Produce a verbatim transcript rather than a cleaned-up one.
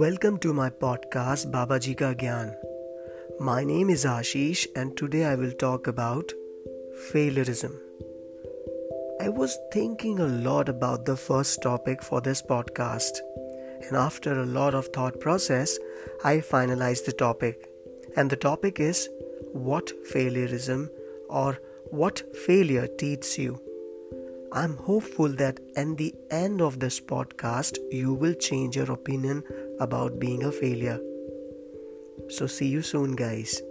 Welcome to my podcast Baba Ji Ka Gyan. My name is Ashish and today I will talk about failureism. I was thinking a lot about the first topic for this podcast, and after a lot of thought process, I finalized the topic. And the topic is what failureism or what failure teaches you. I'm hopeful that at the end of this podcast, you will change your opinion about being a failure. So see you soon, guys.